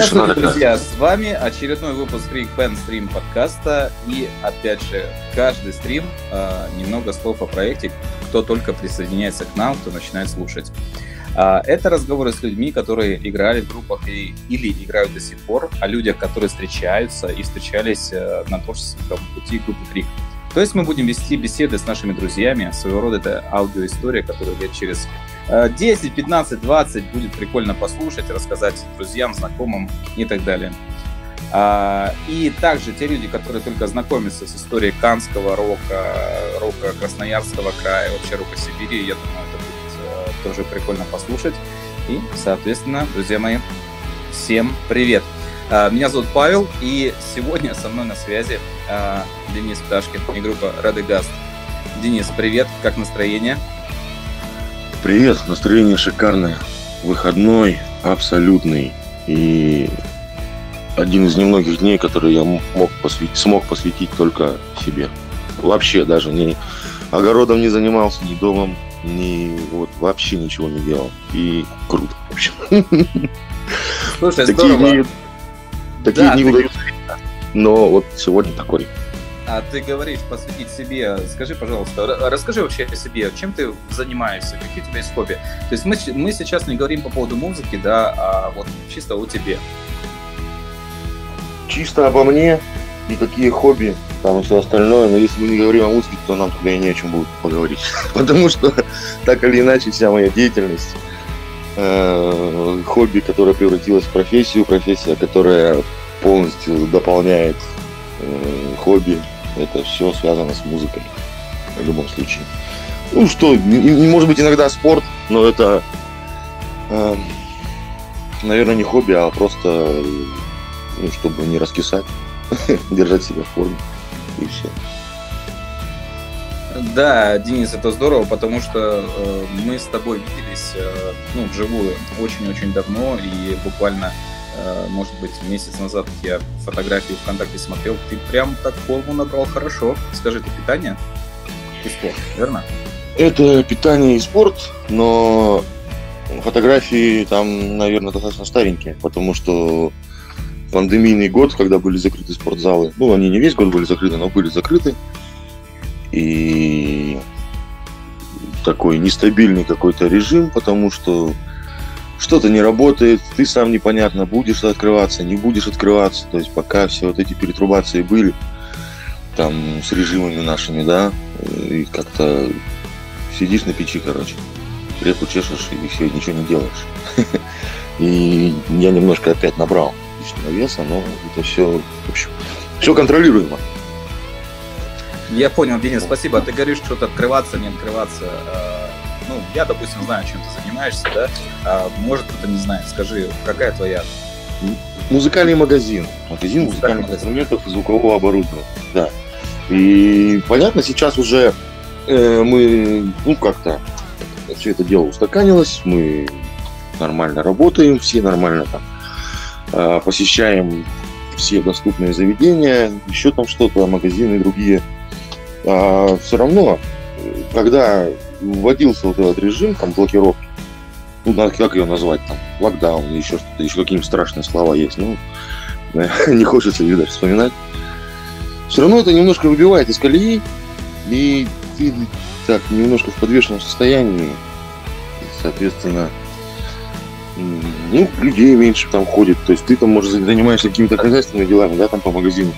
Здравствуйте, друзья! С вами очередной выпуск Freak Pen Stream подкаста. И опять же, каждый стрим немного слов о проекте, кто только присоединяется к нам, кто начинает слушать. Это разговоры с людьми, которые играли в группах или играют до сих пор, о людях, которые встречаются и встречались на творческом пути группы Freak. То есть мы будем вести беседы с нашими друзьями. Своего рода это аудиоистория, которая лет через 10, 15, 20 будет прикольно послушать, рассказать друзьям, знакомым и так далее. И также те люди, которые только знакомятся с историей канского рока, рока Красноярского края, вообще рока Сибири, я думаю, это будет тоже прикольно послушать. И, соответственно, друзья мои, всем привет! Меня зовут Павел, и сегодня со мной на связи Денис Пташкин и группа Radegast. Денис, привет, как настроение? Привет, настроение шикарное, выходной абсолютный и один из немногих дней, который я смог посвятить только себе. Вообще даже ни огородом не занимался, ни домом, ни вообще ничего не делал. И круто, в общем. Слушай, здорово. Такие дни удаются, но вот сегодня такой. А ты говоришь посвятить себе, скажи, пожалуйста, расскажи вообще о себе, чем ты занимаешься, какие у тебя есть хобби. То есть мы сейчас не говорим по поводу музыки, да, а вот чисто о тебе. Чисто обо мне, никакие хобби, там и все остальное, но если мы не говорим о музыке, то нам тогда и не о чем будет поговорить. Потому что так или иначе вся моя деятельность, хобби, которое превратилось в профессию, профессия, которая полностью дополняет хобби, это все связано с музыкой в любом случае. Ну что, может быть иногда спорт, но это, наверное, не хобби, а просто, ну, чтобы не раскисать, держать себя в форме и все. Да, Денис, это здорово, потому что мы с тобой виделись вживую очень-очень давно, и буквально, может быть, месяц назад я фотографии ВКонтакте смотрел. Ты прям так форму набрал хорошо. Скажи, это питание и спорт, верно? Это питание и спорт, но фотографии там, наверное, достаточно старенькие, потому что пандемийный год, когда были закрыты спортзалы, ну, они не весь год были закрыты, но были закрыты. И такой нестабильный какой-то режим, потому что что-то не работает, ты сам непонятно, будешь открываться, не будешь открываться. То есть пока все вот эти перетрубации были там с режимами нашими, да, и как-то сидишь на печи, короче, репу чешешь и все, ничего не делаешь. И я немножко опять набрал лишнего веса, но это все, в общем, все контролируемо. Я понял, Денис, спасибо. Ты говоришь, что-то открываться, не открываться. Ну, я, допустим, знаю, чем ты занимаешься, да? Может, кто-то не знает. Скажи, какая твоя? Музыкальный магазин. Магазин музыкальных инструментов и звукового оборудования. Да. И понятно, сейчас уже мы, как-то все это дело устаканилось, мы нормально работаем, все нормально там посещаем все доступные заведения, еще там что-то, магазины и другие. А все равно, когда вводился вот этот режим, там, блокировки, как ее назвать, там, локдаун, еще что-то, еще какие-нибудь страшные слова есть, не хочется их даже вспоминать. Все равно это немножко выбивает из колеи, и ты так немножко в подвешенном состоянии, соответственно, людей меньше там ходит, то есть ты там, может, занимаешься какими-то хозяйственными делами, да, там по магазину.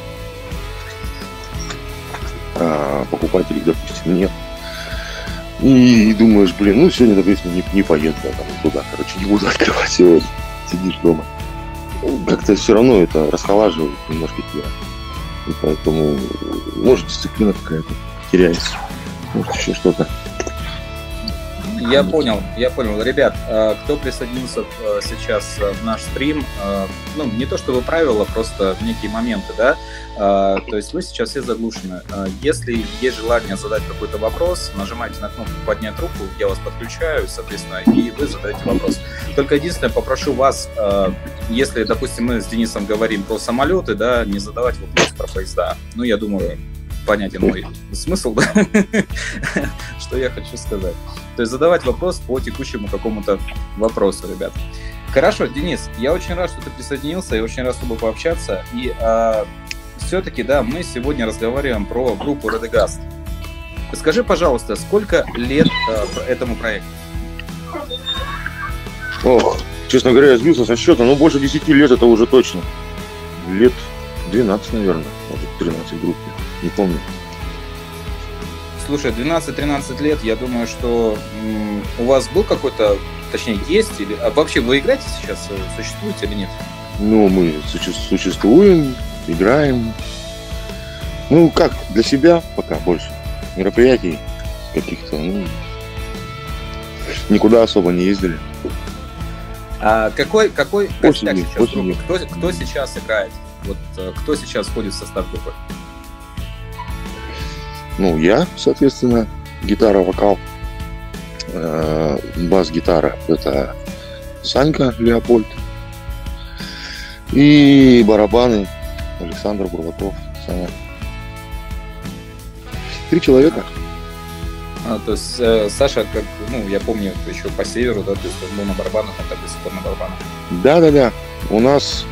А покупателей, допустим, нет. И думаешь, сегодня, допустим, не поеду я там туда, не буду открывать сегодня. Сидишь дома. Как-то все равно это расхолаживает немножко тебя. И поэтому, может, дисциплина какая-то теряется. Может, еще что-то. Я понял. Ребят, кто присоединился сейчас в наш стрим, не то чтобы правило, просто некие моменты, да, то есть вы сейчас все заглушены. Если есть желание задать какой-то вопрос, нажимайте на кнопку «Поднять руку», я вас подключаю, соответственно, и вы задаете вопрос. Только единственное, попрошу вас, если, допустим, мы с Денисом говорим про самолеты, да, не задавать вопрос про поезда. Я думаю, понятен мой смысл, да? Что я хочу сказать. То есть задавать вопрос по текущему какому-то вопросу, ребят. Хорошо, Денис, я очень рад, что ты присоединился, я очень рад с тобой пообщаться. И все-таки, да, мы сегодня разговариваем про группу Radegast. Скажи, пожалуйста, сколько лет этому проекту? Ох, честно говоря, я сбился со счета, но больше 10 лет это уже точно. Лет 12, наверное, может 13 группе, не помню. Слушай, 12-13 лет, я думаю, что у вас был какой-то, точнее, есть, или а вообще вы играете сейчас, существуете или нет? Ну, мы существуем, играем, ну, как, для себя пока больше, мероприятий каких-то, ну, никуда особо не ездили. А какой костяк сейчас, друг? Кто сейчас играет? Вот кто сейчас входит в состав группы? Ну, я, соответственно, гитара, вокал, бас-гитара – это Санька Леопольд, и барабаны – Александр Бурлаков. Три человека. То есть Саша, как, ну, я помню, еще по северу, да, то есть он был на барабанах, а так до сих пор на барабанах. Да-да-да, у нас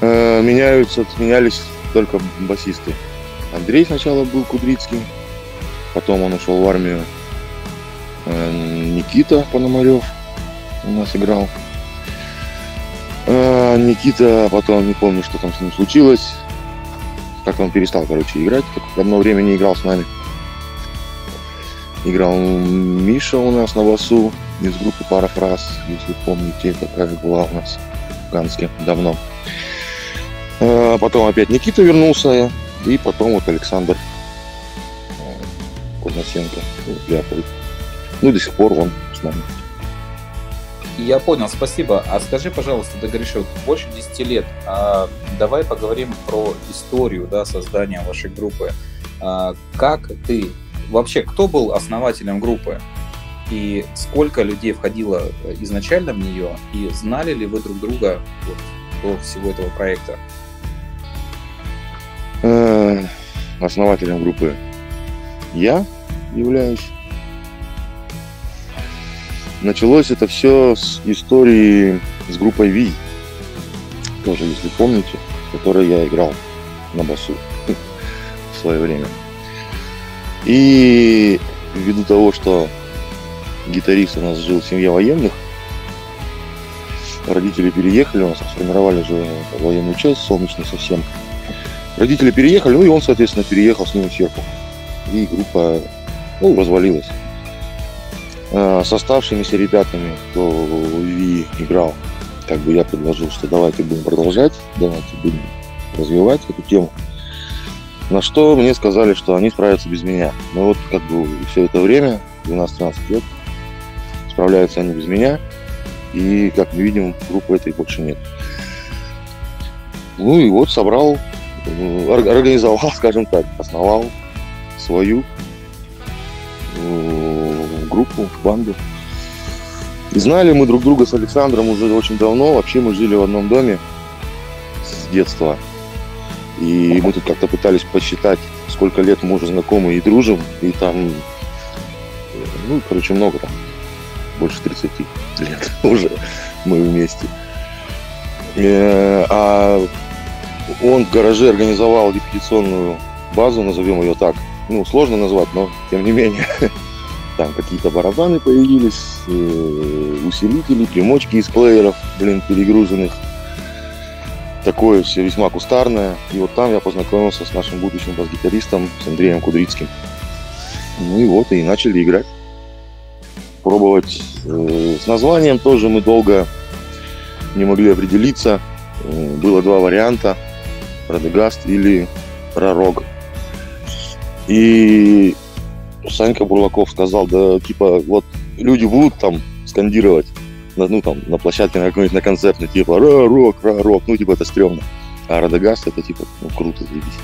менялись только басисты. Андрей сначала был Кудрицкий, потом он ушел в армию. Никита Пономарёв у нас играл. Никита, потом не помню, что там с ним случилось. Так он перестал, короче, играть. Давно время не играл с нами. Играл Миша у нас на басу из группы «Пара фраз», если помните, такая была у нас в Канске давно. Потом опять Никита вернулся. И потом вот Александр Кузнасенко, Леопольд. Ну, до сих пор он с нами. Я понял, спасибо. А скажи, пожалуйста, ты говоришь, вот больше 10 лет. Давай поговорим про историю, да, создания вашей группы. Как ты... Вообще, кто был основателем группы? И сколько людей входило изначально в нее? И знали ли вы друг друга вот, до всего этого проекта? Основателем группы я являюсь. Началось это все с истории с группой Ви, тоже, если помните, в которой я играл на басу в свое время. И ввиду того, что гитарист у нас жил в семье военных, родители переехали, у нас сформировали же военную часть, солнечный совсем. Родители переехали, ну и он, соответственно, переехал с ним в Серпухов. И группа, ну, развалилась. С оставшимися ребятами, кто Ви играл, как бы я предложил, что давайте будем продолжать, давайте будем развивать эту тему. На что мне сказали, что они справятся без меня. Ну вот, как бы, все это время, 12-13 лет, справляются они без меня. И, как мы видим, группы этой больше нет. Ну и вот собрал... организовал, скажем так, основал свою группу, банду. И знали мы друг друга с Александром уже очень давно. Вообще мы жили в одном доме с детства. И мы тут как-то пытались посчитать, сколько лет мы уже знакомы и дружим. И там, ну, короче, много там. Больше 30 лет уже мы вместе. А он в гараже организовал репетиционную базу, назовем ее так. Ну, сложно назвать, но тем не менее. Там какие-то барабаны появились, усилители, примочки из плееров, блин, перегруженных. Такое все весьма кустарное. И вот там я познакомился с нашим будущим бас-гитаристом, с Андреем Кудрицким. Ну и вот, и начали играть. Пробовать. С названием тоже мы долго не могли определиться. Было два варианта. Radegast или Рарог. И Санька Бурлаков сказал, да, типа, вот люди будут там скандировать, ну, там, на площадке на какой-нибудь, на концерте, типа, Рарог, Рарог, ну, типа, это стрёмно. А Radegast это, типа, ну, круто, заебись.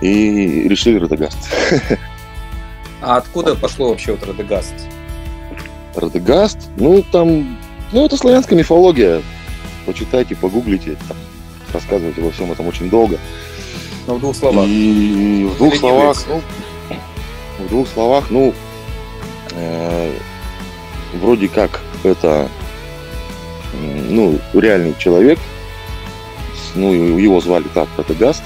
И решили Radegast. А откуда пошло вообще вот Radegast? Radegast? Ну, там, ну, это славянская мифология. Почитайте, погуглите, там. Рассказывать обо всем этом очень долго. Но в двух словах. И в двух словах, ну, вроде как это ну, реальный человек, ну, его звали так, Radegast,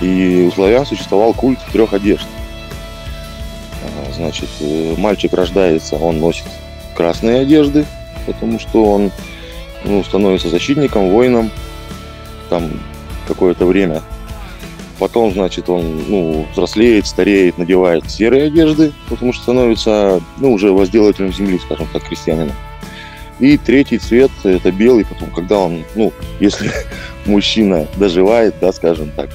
и у славян существовал культ трех одежд. Значит, мальчик рождается, он носит красные одежды, потому что он, ну, становится защитником, воином, там, какое-то время. Потом, значит, он, ну, взрослеет, стареет, надевает серые одежды, потому что становится, ну, уже возделателем земли, скажем так, крестьянином. И третий цвет – это белый, потом, когда он, ну, если мужчина доживает, да, скажем так,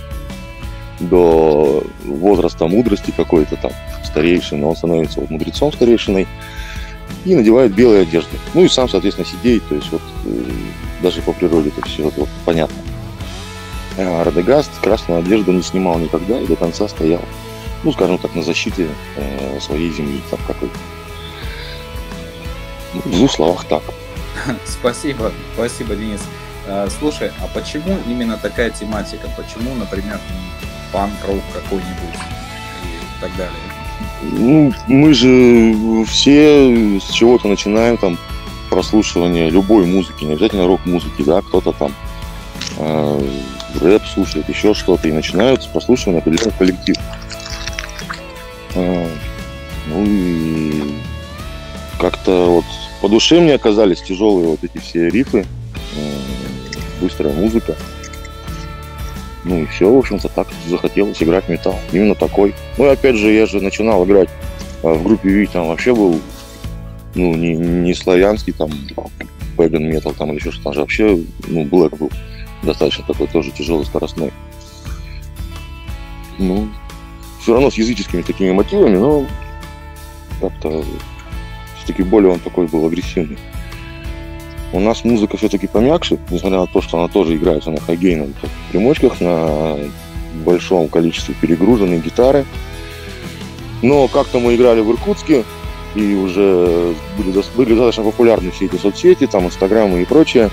до возраста мудрости какой-то там старейшины, он становится вот мудрецом, старейшиной, и надевает белые одежды. Ну и сам, соответственно, сидеет, то есть вот даже по природе это все вот, понятно. Radegast красную одежду не снимал никогда и до конца стоял, ну, скажем так, на защите своей земли там какой-то. Ну, в двух словах так. Спасибо, спасибо, Денис. Слушай, а почему именно такая тематика? Почему, например, панк-рок какой-нибудь и так далее? Ну, мы же все с чего-то начинаем, там, прослушивание любой музыки, не обязательно рок-музыки, да, кто-то там рэп слушает, еще что-то, и начинают с прослушивания определенных коллективов. Ну и как-то вот по душе мне оказались тяжелые вот эти все рифы, быстрая музыка. Ну и все, в общем-то, так захотелось играть металл. Именно такой. Ну и опять же, я же начинал играть в группе Ви, там вообще был, ну, не славянский там пэган метал там или еще что-то, же вообще, ну, блэк был достаточно такой тоже тяжелый, скоростной. Ну, все равно с языческими такими мотивами, но как-то все-таки более он такой был агрессивный. У нас музыка все-таки помягче, несмотря на то, что она тоже играется на хогейных примочках, на большом количестве перегруженной гитары. Но как-то мы играли в Иркутске, и уже были достаточно популярны все эти соцсети, там, инстаграмы и прочее.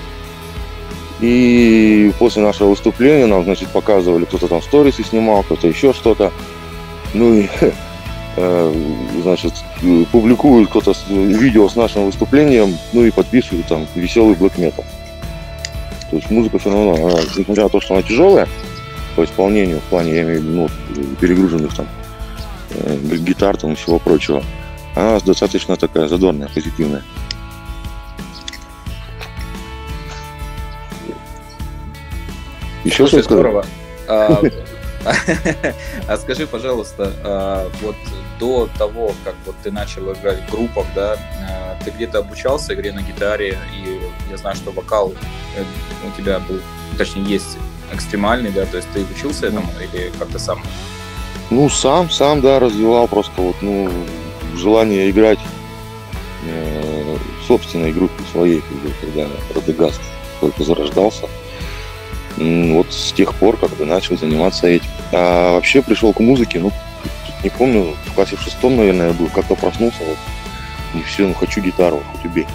И после нашего выступления нам, значит, показывали, кто-то там сторисы снимал, кто-то еще что-то. Ну и, значит, публикуют кто-то видео с нашим выступлением, ну и подписывают там веселый black metal. То есть музыка все равно, она, несмотря на то, что она тяжелая по исполнению, в плане, я имею в виду, ну, перегруженных там гитар там и всего прочего, она достаточно такая задорная, позитивная. Еще что-то здорово. А скажи, пожалуйста, вот до того, как вот ты начал играть в группах, да, ты где-то обучался игре на гитаре, и я знаю, что вокал у тебя был, точнее, есть экстремальный, да, то есть ты учился этому или как-то сам? Ну, сам, да, развивал просто вот, ну, желание играть в собственной группе своей, когда Radegast только зарождался. Вот с тех пор как бы начал заниматься этим. А вообще пришел к музыке, ну, не помню, в классе в 6, наверное, я был, как-то проснулся, вот, и все, ну, хочу гитару, вот, хоть убей.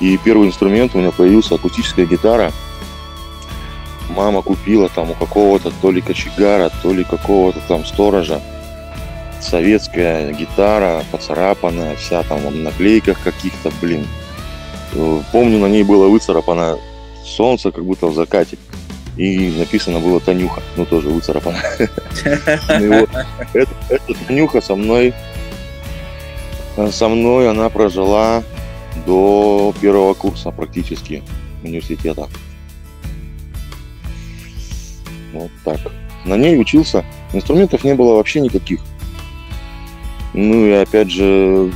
И первый инструмент у меня появился акустическая гитара. Мама купила там у какого-то то ли кочегара, то ли какого-то там сторожа. Советская гитара, поцарапанная, вся там в наклейках каких-то, блин. Помню, на ней было выцарапано солнце, как будто в закате. И написано было Танюха. Ну, тоже выцарапано. Эта Танюха со мной она прожила до первого курса практически университета. Вот так. На ней учился. Инструментов не было вообще никаких. Ну и опять же...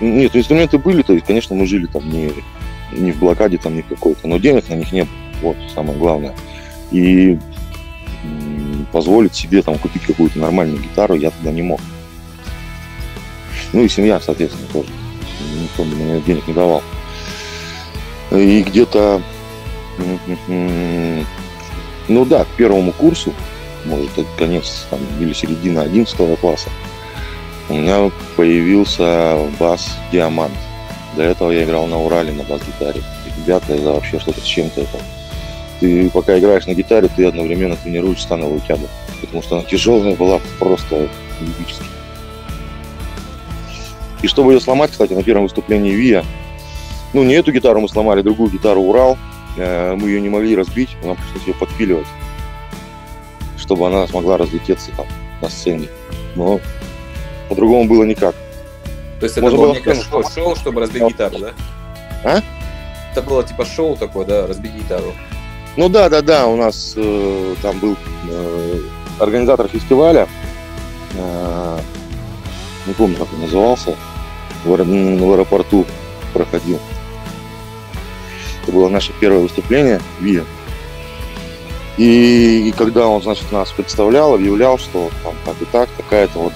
Нет, инструменты были, то есть, конечно, мы жили там не в блокаде там ни какой-то, но денег на них не было, вот самое главное. И позволить себе там купить какую-то нормальную гитару я тогда не мог. Ну и семья, соответственно, тоже. Никто мне денег не давал. И где-то, ну да, к первому курсу, может, это конец там, или середина 11 класса, у меня появился бас «Диамант». До этого я играл на Урале на бас-гитаре. Ребята, это вообще что-то с чем-то. Это. Ты пока играешь на гитаре, ты одновременно тренируешь становую тягу. Потому что она тяжелая была просто эпически. И чтобы ее сломать, кстати, на первом выступлении Вия Ну, не эту гитару мы сломали, другую гитару «Урал». Мы ее не могли разбить, нам пришлось ее подпиливать, чтобы она смогла разлететься там на сцене. Но по-другому было никак. То есть это было некое шоу, чтобы разбить гитару, да? А? Это было типа шоу такое, да, разбить гитару. Ну да, у нас там был организатор фестиваля, не помню, как он назывался, в аэропорту проходил. Это было наше первое выступление в Виа. И когда он, значит, нас представлял, объявлял, что там так и так, какая-то вот,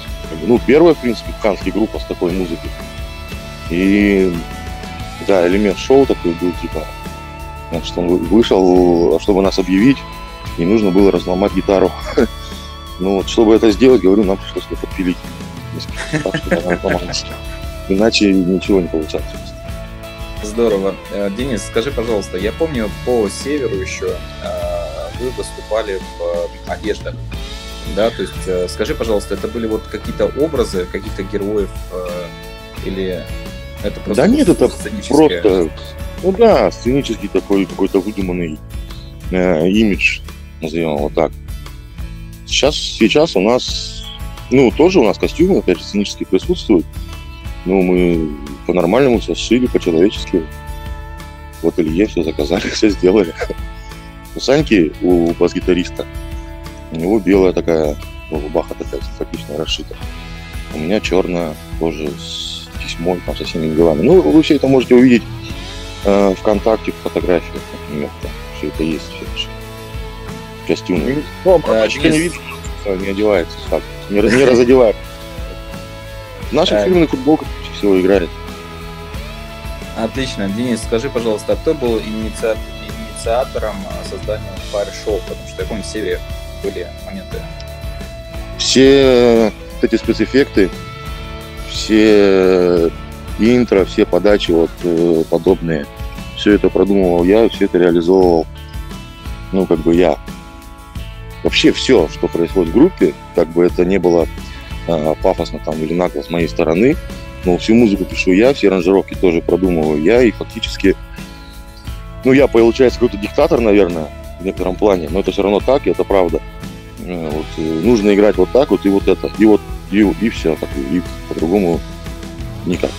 ну, первая, в принципе, канская группа с такой музыкой. И да, элемент шоу такой был, типа, значит, он вышел, чтобы нас объявить, и нужно было разломать гитару. Ну вот, чтобы это сделать, говорю, нам пришлось ее подпилить. Иначе ничего не получалось. Здорово. Денис, скажи, пожалуйста, я помню, по северу еще вы выступали в одеждах, да, то есть скажи, пожалуйста, это были вот какие-то образы каких-то героев или это просто... Да нет, это просто, ну да, сценический такой какой-то выдуманный имидж, назовем его так. Сейчас у нас, ну, тоже у нас костюмы, опять же, сценические присутствуют, но мы по-нормальному все сшили, по-человечески, в ателье все заказали, все сделали. У Саньки, у бас-гитариста, у него белая такая рубаха такая симпатичная, расшита. У меня черная, тоже с письмом, там, со всеми делами. Ну, вы все это можете увидеть ВКонтакте, в фотографиях, например, там, все это есть, все наши костюмы. Ну, мальчика не видно, не одевается, так, не разодевает. В наших фирменных футболках чаще всего играет. Отлично. Денис, скажи, пожалуйста, кто был инициатором создания фаер-шоу? Потому что, я помню, в севере были моменты. Все эти спецэффекты, все интро, все подачи вот подобные, все это продумывал я, все это реализовывал, ну, как бы я. Вообще все, что происходит в группе, как бы это не было пафосно там или нагло с моей стороны, но всю музыку пишу я, все аранжировки тоже продумываю я, и фактически, ну, я, получается, какой-то диктатор, наверное, в некотором плане, но это все равно так, и это правда. Вот, нужно играть вот так вот, и вот это, и вот, и все, так, и по-другому никак.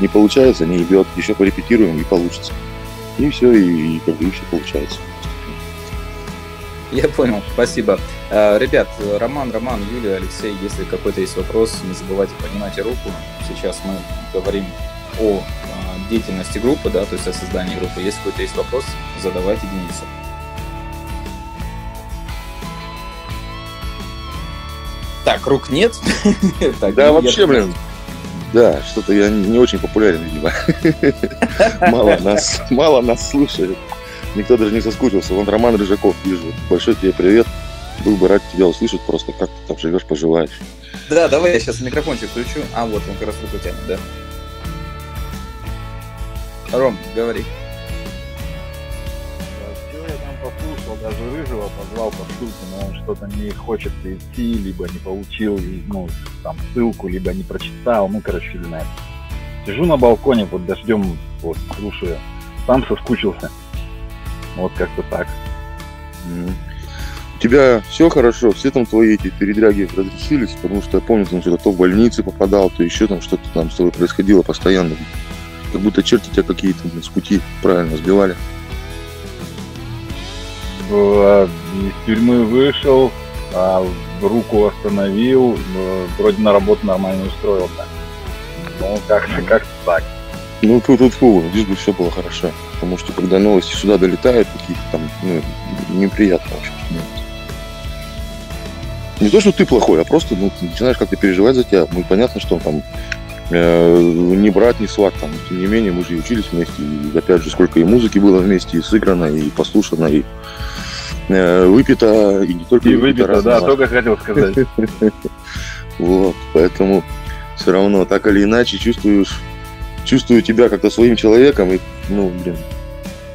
Не получается, не идет, еще порепетируем, и получится. И все, и как бы все получается. Я понял, спасибо. Ребят, Роман, Юлия, Алексей, если какой-то есть вопрос, не забывайте, поднимайте руку. Сейчас мы говорим о деятельности группы, да, то есть о создании группы. Если какой-то есть вопрос, задавайте Денису. Так, рук нет. Да, вообще, блин, да, что-то я не очень популярен, видимо. Мало нас слушают. Никто даже не соскучился. Вон Роман Рыжаков, вижу. Большой тебе привет. Был бы рад тебя услышать, просто как ты там живешь, поживаешь. Да, давай я сейчас микрофончик включу. А, вот он как раз руку тянет, да. Ром, говори. Все, я там послушал, даже Рыжего позвал по ссылке, но он что-то не хочет идти, либо не получил, ну, там, ссылку, либо не прочитал, ну, короче, или на это. Сижу на балконе под дождем, вот, слушаю, сам соскучился. Вот как-то так. У тебя все хорошо, все там твои эти передряги разрешились, потому что я помню, там что-то в больнице попадал, то еще там что-то там с тобой происходило постоянно. Как будто черти тебя какие-то с пути правильно сбивали. Из тюрьмы вышел, руку остановил, вроде на работу нормально устроился. Ну, как-то так. Ну, фу-фу-фу, лишь бы все было хорошо. Потому что, когда новости сюда долетают, какие-то там, ну, неприятно, в общем. Не то, что ты плохой, а просто, ну, ты начинаешь как-то переживать за тебя. Ну, понятно, что там не брат, не сват, там, тем не менее, мы же и учились вместе, и, опять же, сколько и музыки было вместе, и сыграно, и послушано, и выпито, и не только и выпито, да, только хотел сказать. Вот, поэтому все равно, так или иначе, чувствую тебя как-то своим человеком, и, ну, блин,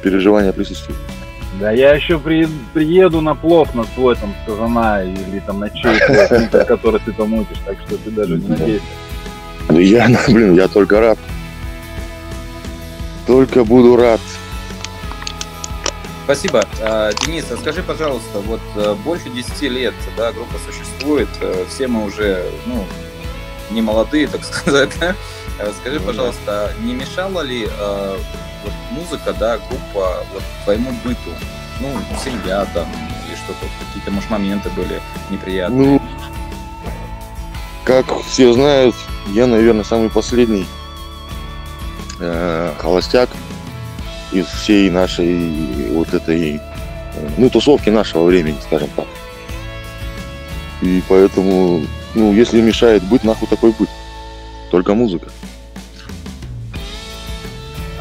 переживания присутствуют. Да, я еще приеду на плов на свой, там, с казана, или там на чай, который ты там мутишь, так что ты даже не надейся. Ну, я только рад. Только буду рад. Спасибо. Денис, расскажи, пожалуйста, вот больше 10 лет, да, группа существует, все мы уже, ну, не молодые, так сказать. Расскажи, пожалуйста, не мешала ли вот, музыка, да, группа вот, твоему быту? Ну, семья там или что-то, какие-то, может, моменты были неприятные? Ну, как все знают, я, наверное, самый последний холостяк из всей нашей вот этой, ну, тусовки нашего времени, скажем так. И поэтому, ну, если мешает быт, нахуй такой быт. Только музыка.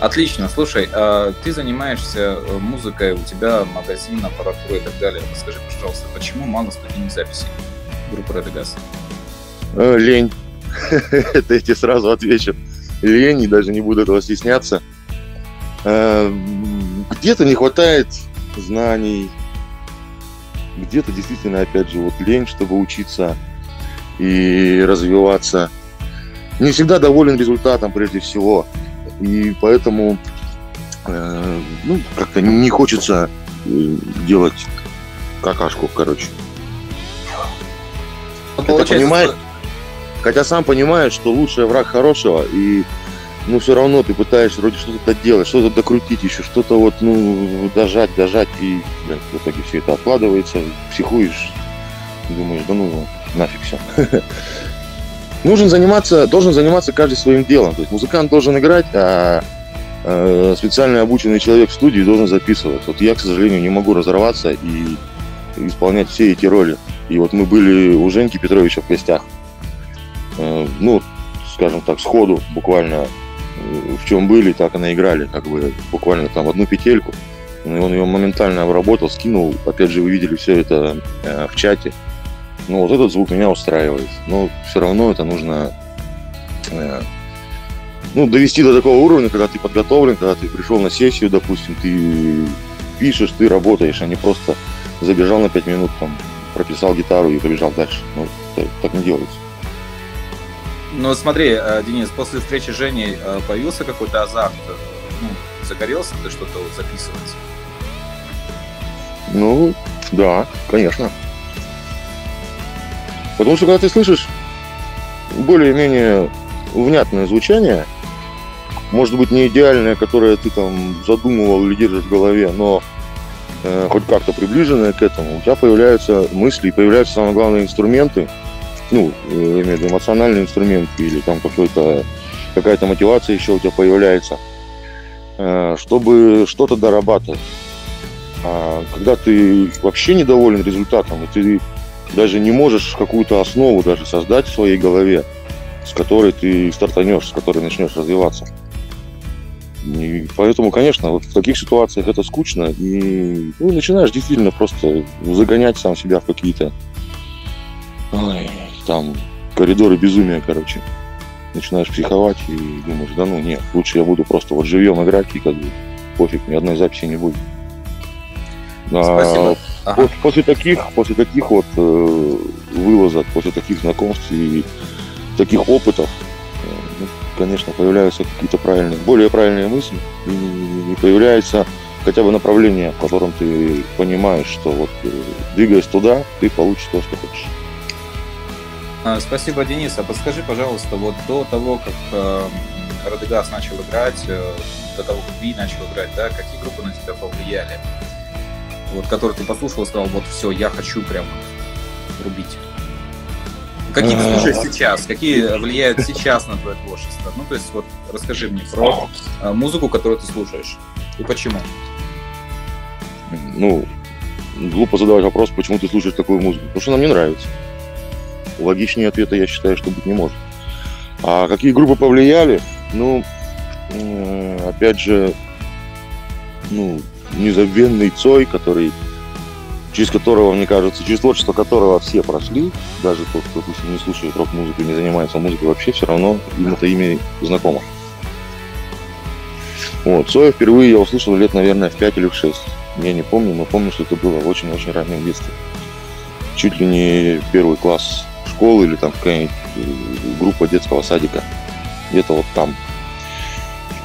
Отлично. Слушай, ты занимаешься музыкой, у тебя магазин, аппаратура и так далее. Расскажи, пожалуйста, почему мало студийных записей группы Radegast? Лень. Это я тебе сразу отвечу. Лень, и даже не буду этого стесняться. Где-то не хватает знаний, где-то действительно, опять же, вот лень, чтобы учиться и развиваться. Не всегда доволен результатом, прежде всего, и поэтому ну, как-то не хочется делать какашку, короче. Хотя, сам понимаю, что лучший враг хорошего, и ну все равно ты пытаешься вроде что-то делать, что-то докрутить еще, что-то вот, ну, дожать, и блин, в итоге все это откладывается, психуешь, думаешь, да ну нафиг все. Должен заниматься каждый своим делом. То есть музыкант должен играть, а специально обученный человек в студии должен записывать. Вот я, к сожалению, не могу разорваться и исполнять все эти роли. И вот мы были у Женьки Петровича в гостях. Ну, скажем так, сходу буквально в чем были, так и наиграли. Как бы буквально там одну петельку. И он ее моментально обработал, скинул. Опять же, вы видели все это в чате. Ну, вот этот звук меня устраивает, но все равно это нужно ну, довести до такого уровня, когда ты подготовлен, когда ты пришел на сессию, допустим, ты пишешь, ты работаешь, а не просто забежал на 5 минут, там, прописал гитару и побежал дальше. Ну, так не делается. Ну, смотри, Денис, после встречи с Женей появился какой-то азарт? Ну, загорелся ты что-то записывать? Ну, да, конечно. Потому что, когда ты слышишь более-менее внятное звучание, может быть, не идеальное, которое ты там задумывал или держишь в голове, но хоть как-то приближенное к этому, у тебя появляются мысли и появляются, самое главное, инструменты, ну, я имею в виду эмоциональный инструмент или там какая-то мотивация еще у тебя появляется, чтобы что-то дорабатывать. А когда ты вообще недоволен результатом, и ты даже не можешь какую-то основу даже создать в своей голове, с которой ты стартанешь, с которой начнешь развиваться. И поэтому, конечно, вот в таких ситуациях это скучно, и ну, начинаешь действительно просто загонять сам себя в какие-то там коридоры безумия, короче. Начинаешь психовать и думаешь, да ну нет, лучше я буду просто вот живьем играть, и как бы пофиг, ни одной записи не будет. Спасибо. Ага. После таких вот вылазок, после таких знакомств и таких опытов, ну, конечно, появляются какие-то более правильные мысли, и появляется хотя бы направление, в котором ты понимаешь, что вот двигаясь туда, ты получишь то, что хочешь. Спасибо, Денис. А подскажи, пожалуйста, вот до того, как Radegast начал играть, до того, как Ви начал играть, да, какие группы на тебя повлияли? Вот, который ты послушал и сказал, вот все, я хочу прям рубить. Какие ты слушаешь сейчас? Какие влияют сейчас на твое творчество? Ну, то есть, вот, расскажи мне про музыку, которую ты слушаешь. И почему? Ну, глупо задавать вопрос, почему ты слушаешь такую музыку. Потому что она мне нравится. Логичнее ответа, я считаю, что быть не может. А какие группы повлияли? Ну, опять же, ну, незабвенный Цой, через которого, мне кажется, через творчество которого все прошли, даже тот, кто, допустим, не слушает рок-музыку, не занимается музыкой вообще, все равно им это имя знакомо. Вот, Цоя впервые я услышал лет, наверное, в 5 или в 6. Я не помню, но помню, что это было в очень-очень раннем детстве. Чуть ли не первый класс школы или там какая-нибудь группа детского садика. Где-то вот там.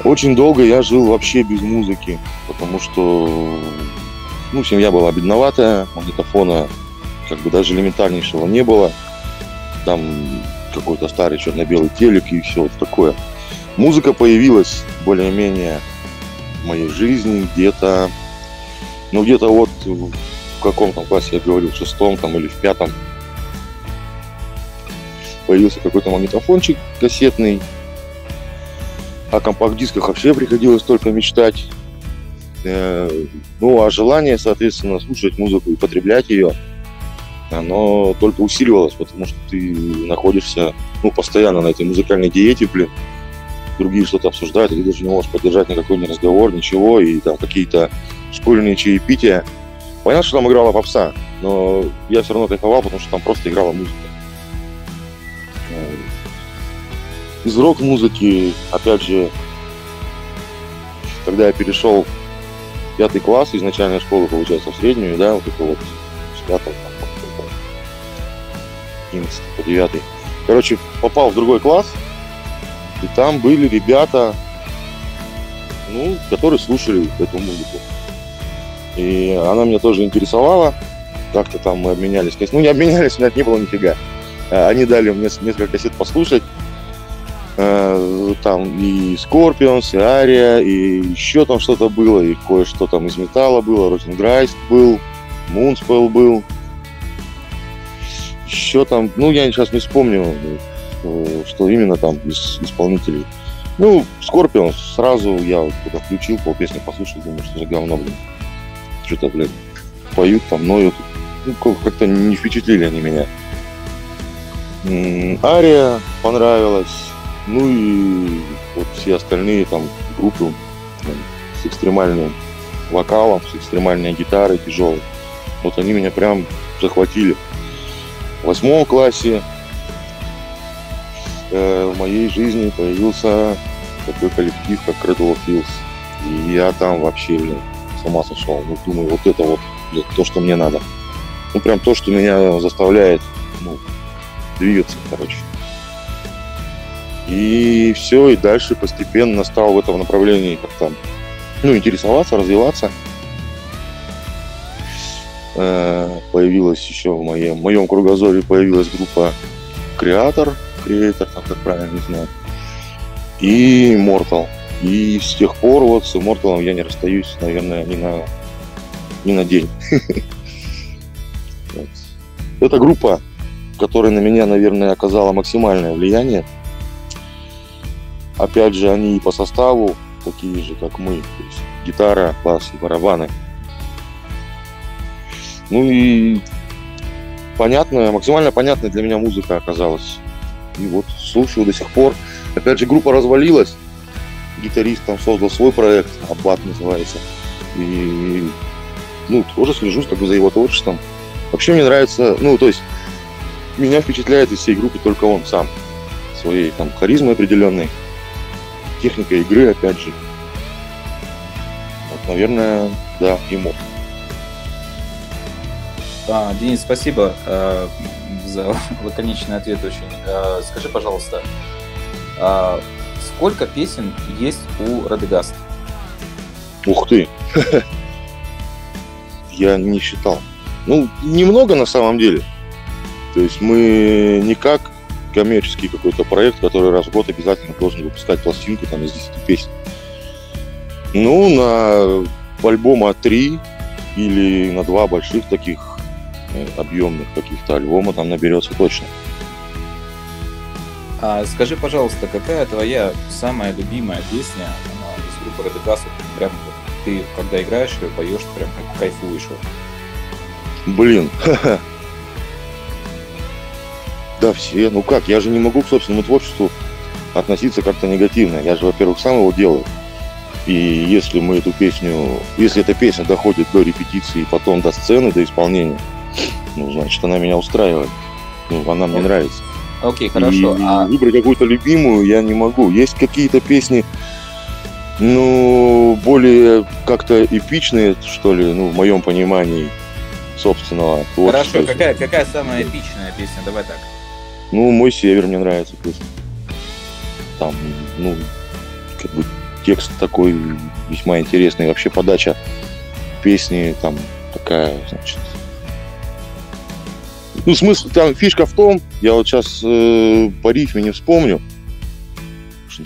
Очень долго я жил вообще без музыки, потому что, ну, семья была бедноватая, магнитофона как бы даже элементарнейшего не было. Там какой-то старый черно-белый телек и все вот такое. Музыка появилась более-менее в моей жизни где-то, ну, где-то вот в каком там классе, я говорил, в шестом там или в пятом. Появился какой-то магнитофончик кассетный. О компакт-дисках вообще приходилось только мечтать. Ну, а желание, соответственно, слушать музыку и потреблять ее, оно только усиливалось, потому что ты находишься, ну, постоянно на этой музыкальной диете, блин. Другие что-то обсуждают, и ты даже не можешь поддержать никакой ни разговор, ничего, и там какие-то школьные чаепития. Понятно, что там играла попса, но я все равно кайфовал, потому что там просто играла музыка. Из рок-музыки, опять же, когда я перешел в пятый класс, из начальной школы, получается, в среднюю, да, вот это вот, с пятого, там, 11 по 9. Короче, попал в другой класс, и там были ребята, ну, которые слушали эту музыку. И она меня тоже интересовала, как-то там мы обменялись, ну, не обменялись, у меня не было нифига. Они дали мне несколько кассет послушать. Там и Scorpions, и Aria, и еще там что-то было, и кое-что там из металла было, Rotting Christ был, Moonspell был, еще там, ну, я сейчас не вспомню, что именно там из исполнителей. Ну, Scorpions сразу я вот туда включил, полпесни послушал, думаю, что за говно, блин, что-то, блин, поют там, ноют, ну, как-то не впечатлили они меня. Aria понравилась. Ну и вот все остальные там группы с экстремальным вокалом, с экстремальной гитарой тяжелой. Вот они меня прям захватили. В восьмом классе в моей жизни появился такой коллектив, как Cradle of Filth. И я там вообще, блин, с ума сошел. Ну, думаю, вот это вот, блин, то, что мне надо. Ну, прям то, что меня заставляет, ну, двигаться, короче. И все, и дальше постепенно стал в этом направлении как-то, ну, интересоваться, развиваться. Появилась еще в моем кругозоре появилась группа Kreator, там, как правильно, не знаю, и Mortal. И с тех пор вот с Immortal я не расстаюсь, наверное, ни на день. Это группа, которая на меня, наверное, оказала максимальное влияние. Опять же, они и по составу такие же, как мы. То есть гитара, бас и барабаны. Ну и понятная, максимально понятная для меня музыка оказалась. И вот слушаю до сих пор. Опять же, группа развалилась. Гитарист там создал свой проект, Аббат называется. И, ну, тоже слежу как бы за его творчеством. Вообще мне нравится, ну, то есть меня впечатляет из всей группы только он сам. Своей там харизмой определенной. Техника игры, опять же. Вот, наверное, да, ему. Денис, спасибо за лаконичный ответ очень. Скажи, пожалуйста, сколько песен есть у Radegast? Ух ты! Я не считал. Ну, немного на самом деле. То есть мы никак коммерческий какой-то проект, который раз в год обязательно должен выпускать пластинку там из 10 песен. Ну, на альбома 3 или на 2 больших таких объемных каких-то альбома там наберется точно. А скажи, пожалуйста, какая твоя самая любимая песня из группы Radegast? Прям ты, когда играешь ее, поешь, прям как кайфуешь. Блин, да все, ну как, я же не могу к собственному творчеству относиться как-то негативно. Я же, во-первых, сам его делаю. И если мы эту песню, если эта песня доходит до репетиции, потом до сцены, до исполнения, ну, значит, она меня устраивает. Ну, она мне нравится. Окей, хорошо. И выбрать какую-то любимую я не могу. Есть какие-то песни, ну, более как-то эпичные, что ли, ну, в моем понимании собственного творчества. Хорошо, какая самая эпичная песня? Давай так. Ну, «Мой север» мне нравится песня. Там, ну, как бы текст такой весьма интересный, вообще подача песни там такая, значит... Ну, смысл, там фишка в том, я вот сейчас по рифме не вспомню,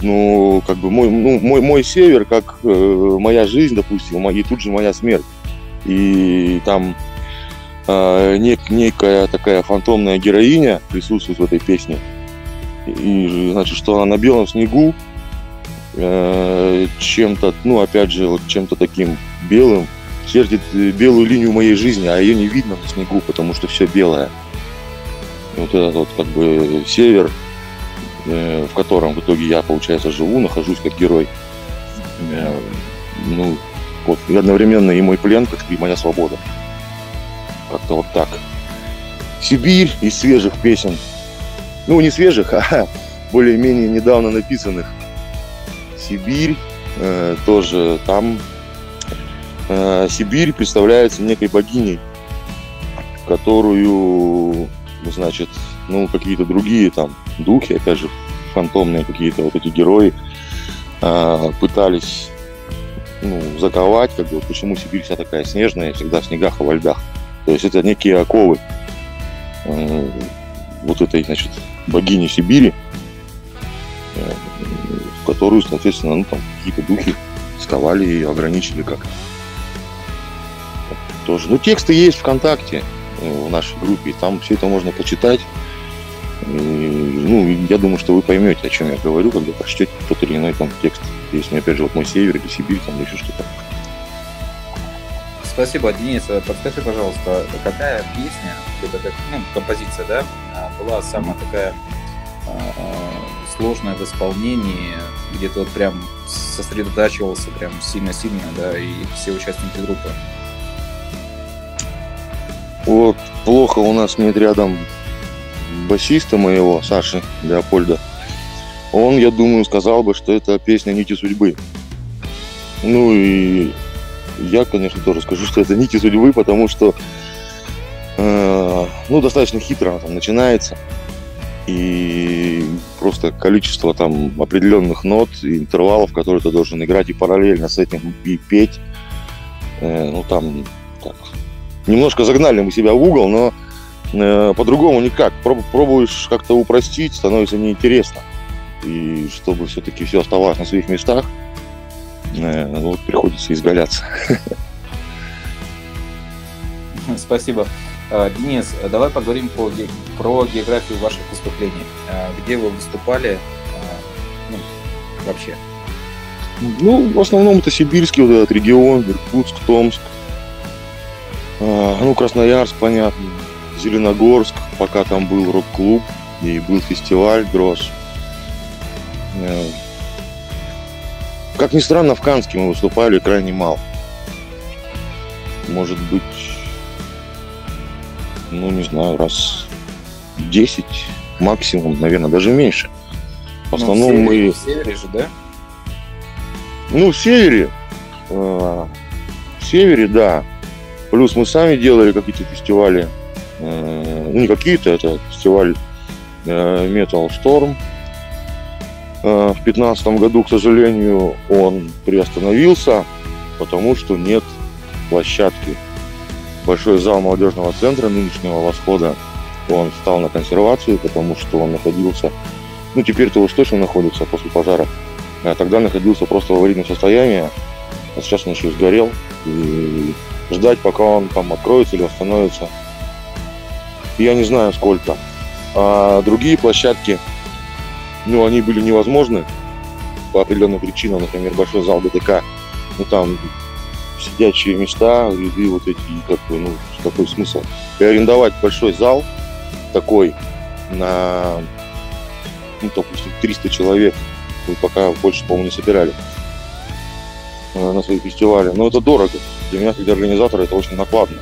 ну, как бы мой север, как моя жизнь, допустим, и тут же моя смерть. И там некая такая фантомная героиня присутствует в этой песне. И, значит, что она на белом снегу чем-то, ну, опять же, вот чем-то таким белым, чертит белую линию моей жизни, а ее не видно на снегу, потому что все белое. Вот этот вот, как бы, север, в котором в итоге я, получается, живу, нахожусь как герой. Ну, вот, и одновременно и мой плен, как и моя свобода. Как-то вот так. Сибирь из свежих песен. Ну, не свежих, а более-менее недавно написанных. Сибирь тоже там. Сибирь представляется некой богиней, которую, значит, ну, какие-то другие там духи, опять же, фантомные какие-то вот эти герои пытались, ну, заковать, как бы, почему Сибирь вся такая снежная, всегда в снегах и во льдах. То есть это некие оковы вот этой, значит, богини Сибири, которую, соответственно, ну, там какие-то духи сковали и ограничили как-то. Тоже. Ну, тексты есть ВКонтакте, в нашей группе, там все это можно почитать. И, ну, я думаю, что вы поймете, о чем я говорю, когда прочтете тот или иной там текст. Если, опять же, вот мой север или Сибирь, там еще что-то. Спасибо, Денис. Подскажи, пожалуйста, какая песня, ну, композиция, да, была самая такая сложная в исполнении, где ты вот прям сосредотачивался прям сильно-сильно, да, и все участники группы? Вот плохо у нас нет рядом басиста моего, Саши Леопольда. Он, я думаю, сказал бы, что это песня «Нити судьбы». Ну и я, конечно, тоже скажу, что это «Нити судьбы», потому что ну, достаточно хитро она там начинается. И просто количество там определенных нот и интервалов, которые ты должен играть и параллельно с этим и петь. Ну там так. Немножко загнали мы себя в угол, но по-другому никак. Пробуешь как-то упростить, становится неинтересно. И чтобы все-таки все оставалось на своих местах, вот приходится изгаляться. Спасибо. Денис, давай поговорим про географию ваших выступлений. Где вы выступали, ну, вообще? Ну, в основном это сибирский вот этот регион, Иркутск, Томск. Ну, Красноярск, понятно, Зеленогорск, пока там был рок-клуб и был фестиваль «Грош». Как ни странно, в Канске мы выступали крайне мало. Может быть, ну, не знаю, раз 10 максимум, наверное, даже меньше. В основном ну, в севере же, да? Ну, в севере, да. Плюс мы сами делали какие-то фестивали, ну не какие-то, это фестиваль Metal Storm. В 2015 году, к сожалению, он приостановился, потому что нет площадки. Большой зал молодежного центра нынешнего «Восхода», он встал на консервацию, потому что он находился, ну теперь-то уж точно находится после пожара, а тогда находился просто в аварийном состоянии, а сейчас он еще сгорел. И ждать, пока он там откроется или восстановится, я не знаю сколько. А другие площадки, ну, они были невозможны по определенным причинам. Например, большой зал ДТК, ну, там сидячие места, ряды вот эти, как бы, ну, какой смысл? И арендовать большой зал такой на, ну, допустим, 300 человек, мы пока больше, по-моему, не собирали на свои фестивали, но это дорого. Для меня, как для организатора, это очень накладно.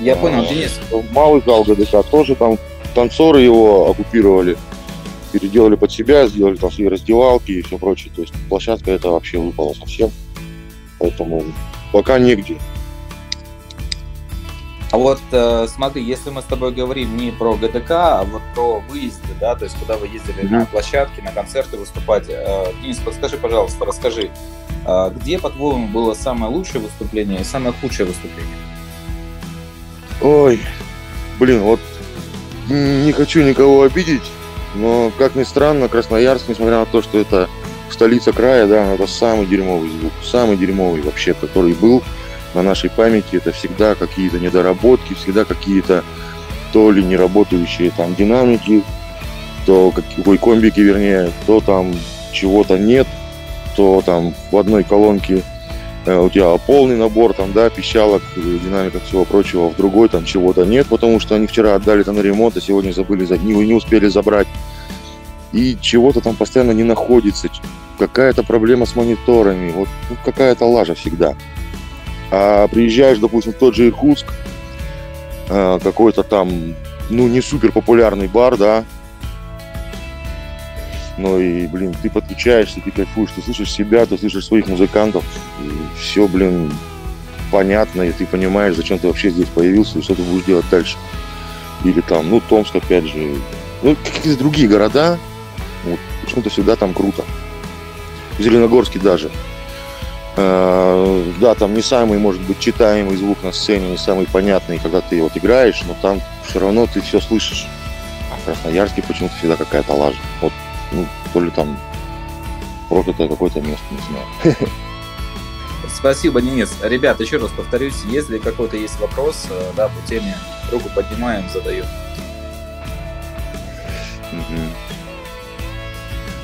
Я понял, Денис. Малый зал ГДК тоже там танцоры его оккупировали, переделали под себя, сделали там свои раздевалки и все прочее. То есть площадка эта вообще выпала совсем. Поэтому пока негде. А вот смотри, если мы с тобой говорим не про ГДК, а вот про выезды, да, то есть куда вы ездили на площадки, на концерты выступать. Денис, подскажи, пожалуйста, расскажи, где, по-твоему, было самое лучшее выступление и самое худшее выступление? Ой, блин, вот не хочу никого обидеть, но, как ни странно, Красноярск, несмотря на то, что это столица края, да, это самый дерьмовый звук, самый дерьмовый вообще, который был на нашей памяти. Это всегда какие-то недоработки, всегда какие-то то ли неработающие там динамики, то какой комбики, вернее, то там чего-то нет, то там в одной колонке у тебя полный набор там, да, пищалок, динамиков, всего прочего, в другой там чего-то нет, потому что они вчера отдали там на ремонт, а сегодня забыли, не успели забрать. И чего-то там постоянно не находится, какая-то проблема с мониторами, вот какая-то лажа всегда. А приезжаешь, допустим, в тот же Иркутск, какой-то там, ну, не супер популярный бар, да, но и, блин, ты подключаешься, ты кайфуешь, ты слышишь себя, ты слышишь своих музыкантов, все, блин, понятно, и ты понимаешь, зачем ты вообще здесь появился и что ты будешь делать дальше. Или там, ну, Томск, опять же, ну, какие-то другие города, вот, почему-то всегда там круто. В Зеленогорске даже. Да, там не самый, может быть, читаемый звук на сцене, не самый понятный, когда ты вот играешь, но там все равно ты все слышишь. А в Красноярске почему-то всегда какая-то лажа. Вот, ну, то ли там проклятое какое-то место, не знаю. Спасибо, Денис. Ребят, еще раз повторюсь, если какой-то есть вопрос, да, по теме, руку поднимаем, задаем.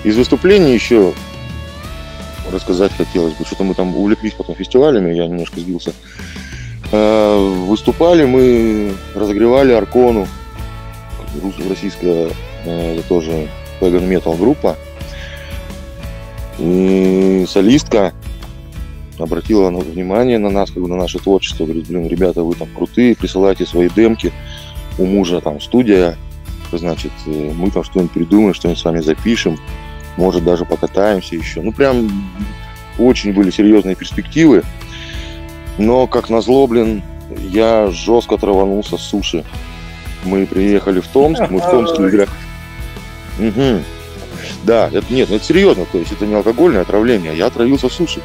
Из выступлений еще рассказать хотелось бы, что-то мы там увлеклись потом фестивалями, я немножко сбился. Выступали мы, разогревали Аркону, российская тоже пэган метал группа. И солистка обратила внимание на нас, как бы на наше творчество, говорит, блин, ребята, вы там крутые, присылайте свои демки, у мужа там студия, значит, мы там что-нибудь придумаем, что-нибудь с вами запишем. Может, даже покатаемся еще. Ну, прям очень были серьезные перспективы. Но, как назло, блин, я жестко траванулся с суши. Мы приехали в Томск, мы в Томске играли. Угу. Да, это, нет, это серьезно, то есть это не алкогольное отравление, я отравился в суши.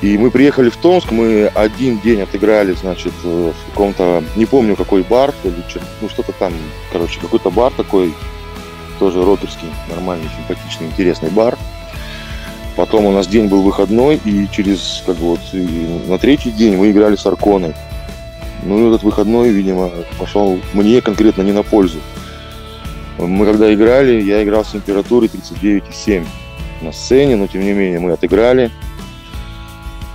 И мы приехали в Томск, мы один день отыграли, значит, в каком-то, не помню, какой бар, ну, что-то там, короче, какой-то бар такой, тоже рокерский, нормальный, симпатичный, интересный бар. Потом у нас день был выходной, и через, как бы, вот, на третий день мы играли с Арконой. Ну и этот выходной, видимо, пошел мне конкретно не на пользу. Мы когда играли, я играл с температурой 39,7 на сцене, но тем не менее мы отыграли.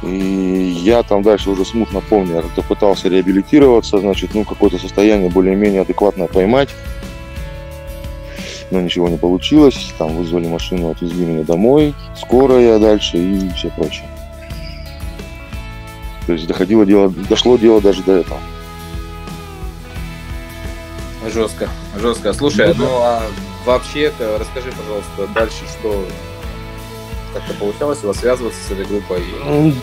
И я там дальше уже смутно помню, я как-то пытался реабилитироваться, значит, ну, какое-то состояние более-менее адекватное поймать. Но ничего не получилось, там вызвали машину, отвезли меня домой, скорая дальше и все прочее. То есть дошло дело даже до этого. Жестко, жестко. Слушай, ну а вообще, расскажи, пожалуйста, дальше, что как-то получалось у вас связываться с этой группой?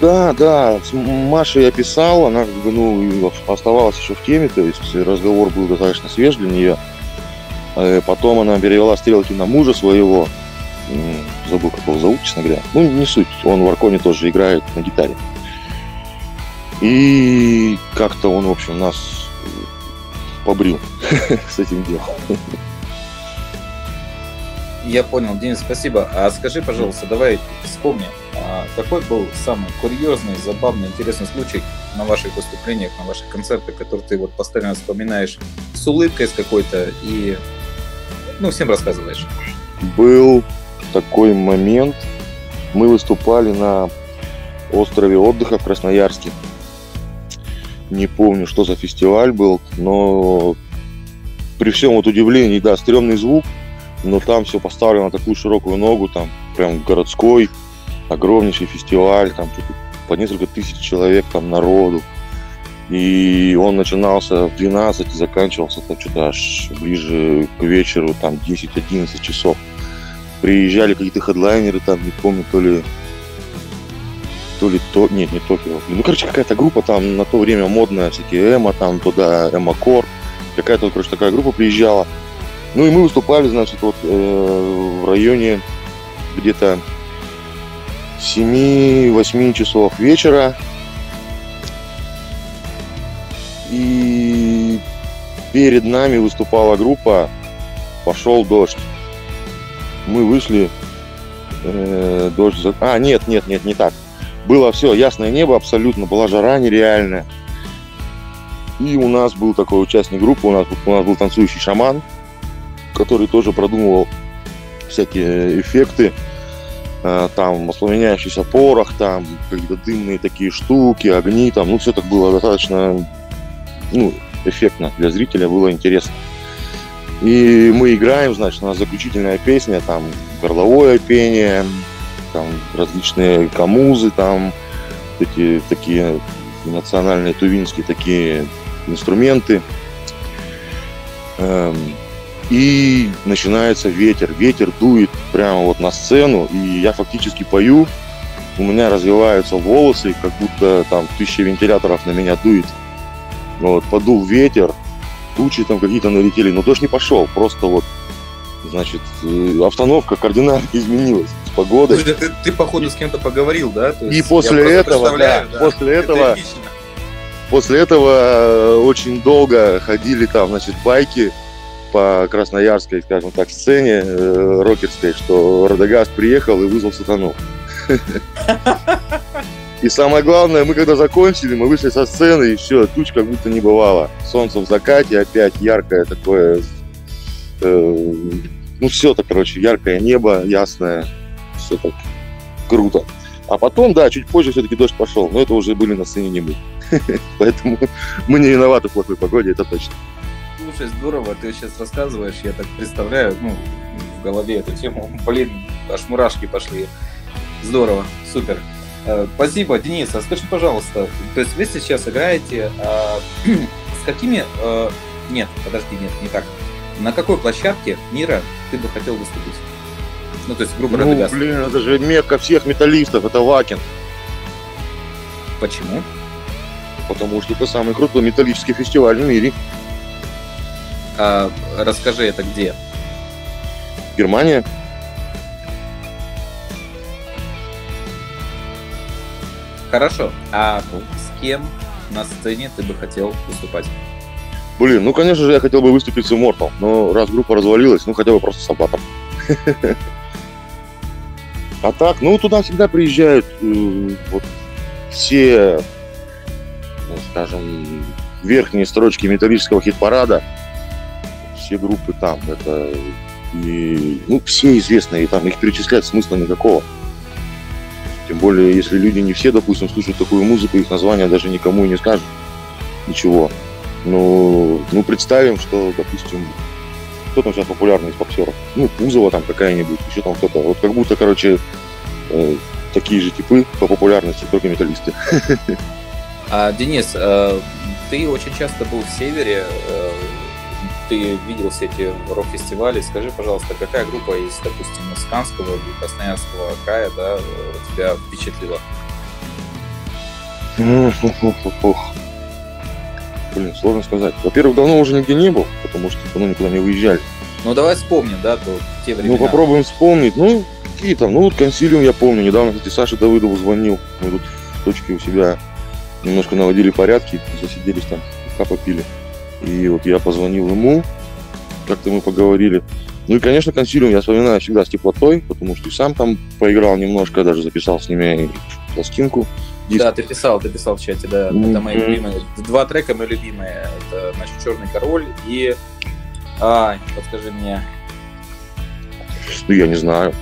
Да, с Машей я писал, она, ну, оставалась еще в теме, то есть разговор был достаточно свеж для нее. Потом она перевела стрелки на мужа своего, забыл, как его зовут, честно говоря. Ну, не суть, он в Арконе тоже играет на гитаре. И как-то он, в общем, нас побрил с этим делом. Я понял, Денис, спасибо. А скажи, пожалуйста, давай вспомни, какой был самый курьезный, забавный, интересный случай на ваших выступлениях, на ваших концертах, который ты вот постоянно вспоминаешь с улыбкой с какой-то и... Ну, всем рассказываешь. Был такой момент. Мы выступали на острове отдыха в Красноярске. Не помню, что за фестиваль был, но при всем вот удивлении, да, стрёмный звук, но там все поставлено на такую широкую ногу, там прям городской, огромнейший фестиваль, там по несколько тысяч человек там народу. И он начинался в 12 и заканчивался там что-то аж ближе к вечеру, там 10-11 часов. Приезжали какие-то хедлайнеры, там не помню, то ли то ли то, нет, не Токио. Ну, короче, какая-то группа там на то время модная, всякие эмо там туда, эмо-кор. Какая-то, короче, такая группа приезжала. Ну и мы выступали, значит, вот в районе где-то 7-8 часов вечера. И перед нами выступала группа «Пошел дождь». Мы вышли, дождь... А, нет, не так. Было все, ясное небо абсолютно, была жара нереальная. И у нас был такой участник группы, у нас был танцующий шаман, который тоже продумывал всякие эффекты, там воспламеняющийся порох, там какие-то дымные такие штуки, огни, там, ну все так было достаточно, ну, эффектно для зрителя, было интересно. И мы играем, значит, у нас заключительная песня, там горловое пение, там различные камузы, там такие национальные тувинские такие инструменты. И начинается ветер дует прямо вот на сцену, и я фактически пою, у меня развиваются волосы, как будто там 1000 вентиляторов на меня дует. Вот, подул ветер, тучи там какие-то налетели, но дождь не пошел, просто вот, значит, обстановка кардинально изменилась с погодой. Слушай, ты походу с кем-то поговорил, да? То есть, и после этого очень долго ходили там, значит, байки по красноярской, скажем так, сцене рокерской, что Radegast приехал и вызвал сатану. И самое главное, мы когда закончили, мы вышли со сцены, и все, туч как будто не бывало. Солнце в закате, опять яркое такое, ну все так, короче, яркое небо, ясное, все так круто. А потом, да, чуть позже все-таки дождь пошел, но это уже были на сцене не мы. Поэтому мы не виноваты в плохой погоде, это точно. Слушай, здорово, ты сейчас рассказываешь, я так представляю, ну, в голове эту тему, блин, аж мурашки пошли, здорово, супер. Спасибо, Денис, а скажи, пожалуйста, то есть вы сейчас играете с какими, не так, на какой площадке мира ты бы хотел выступить? Ну, то есть группа Radegast. Ну, блин, это же мекка всех металлистов, это Вакен. Почему? Потому что это самый крутой металлический фестиваль в мире. А расскажи, это где? Германия. Хорошо. А с кем на сцене ты бы хотел выступать? Блин, ну конечно же я хотел бы выступить с Immortal, но раз группа развалилась, ну хотя бы просто с Аббатом. А так, ну туда всегда приезжают вот все, ну, скажем, верхние строчки металлического хит-парада. Все группы там, это и, ну, все известные, и там их перечислять смысла никакого. Тем более, если люди не все, допустим, слушают такую музыку, их название даже никому и не скажут ничего. Ну представим, что, допустим, кто там сейчас популярный из попсеров? Ну, Пузова там какая-нибудь, еще там кто-то. Вот как будто, короче, такие же типы по популярности, только металлисты. А, Денис, ты очень часто был в Севере, ты видел все эти рок-фестивали. Скажи, пожалуйста, какая группа из, допустим, Исканского или Красноярского края, да, тебя впечатлила? Блин, сложно сказать. Во-первых, давно уже нигде не был, потому что давно никуда не выезжали. Ну, давай вспомним, да, то те времена. Ну, попробуем вспомнить. Ну, какие там, ну, вот Консилиум я помню. Недавно, кстати, Саша Давыдову звонил. Мы тут в точке у себя немножко наводили порядки, засиделись там, капа пили. И вот я позвонил ему, как-то мы поговорили. Ну и, конечно, Консилиум я вспоминаю всегда с теплотой, потому что и сам там поиграл немножко, даже записал с ними пластинку. Диск. Да, ты писал в чате, да. Это мои любимые. Два трека мои любимые. Это, значит, «Черный король» и... А, подскажи мне. Ну, я не знаю.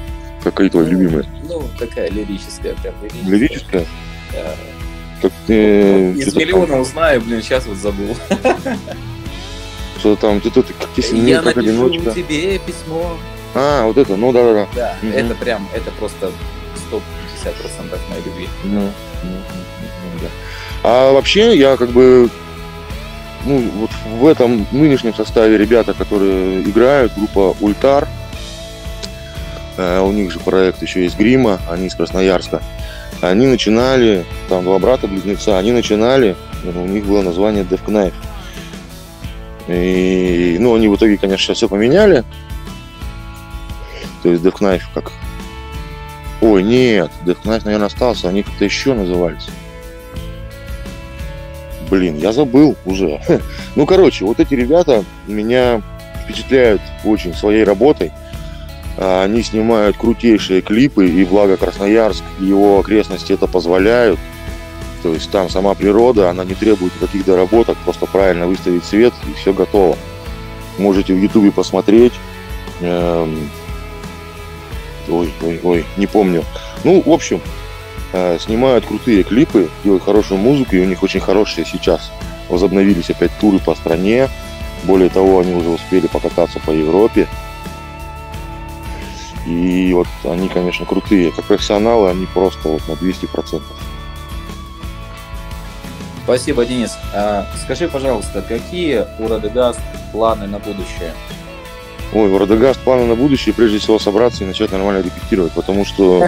Какие твои любимые? Ну, такая лирическая, прям лирическая. Лирическая? Да. Так, из миллиона там... узнаю, блин, сейчас вот забыл. Что там, ты как сильнее, я как напишу одиночка. Тебе письмо. А, вот это, ну да. Да, угу. Это прям, это просто 150% моей любви. Да. А вообще, я как бы, ну вот в этом нынешнем составе ребята, которые играют, группа Ультар, у них же проект еще есть Грима, они из Красноярска. Они начинали, там два брата-близнеца, они начинали, у них было название Death Knife. И, ну, они в итоге, конечно, сейчас все поменяли. То есть Death Knife как... Ой, нет, Death Knife, наверное, остался, они как-то еще назывались. Блин, я забыл уже. Ну, короче, вот эти ребята меня впечатляют очень своей работой. Они снимают крутейшие клипы, и благо Красноярск, его окрестности это позволяют. То есть там сама природа, она не требует никаких доработок, просто правильно выставить свет, и все готово. Можете в Ютубе посмотреть. Ой, не помню. Ну, в общем, снимают крутые клипы, делают хорошую музыку, и у них очень хорошие сейчас. Возобновились опять туры по стране. Более того, они уже успели покататься по Европе. И вот они, конечно, крутые. Как профессионалы, они просто вот на 200%. Спасибо, Денис. Скажи, пожалуйста, какие у Radegast планы на будущее? Ой, у Radegast планы на будущее, прежде всего, собраться и начать нормально репетировать, потому что,